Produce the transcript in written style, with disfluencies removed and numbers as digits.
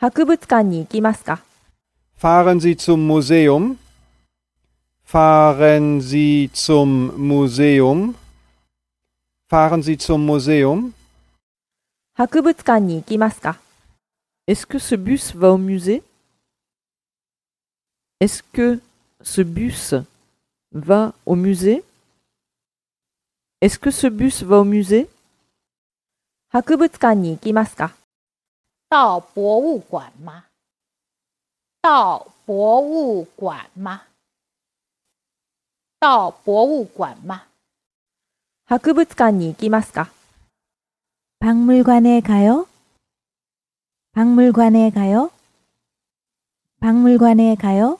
博物館に行きますか? Fahren Sie zum Museum? Fahren Sie zum Museum? Fahren Sie zum Museum? 博物館に行きますか? Est-ce que ce bus va au musée? Est-ce que ce bus va au musée? Est-ce que ce bus va au musée? 博物館に行きますか? 到博物館吗? 到博物館吗? 到博物館吗? 博物館に行きますか? 박물관에 가요? 박물관에 가요? 박물관에 가요?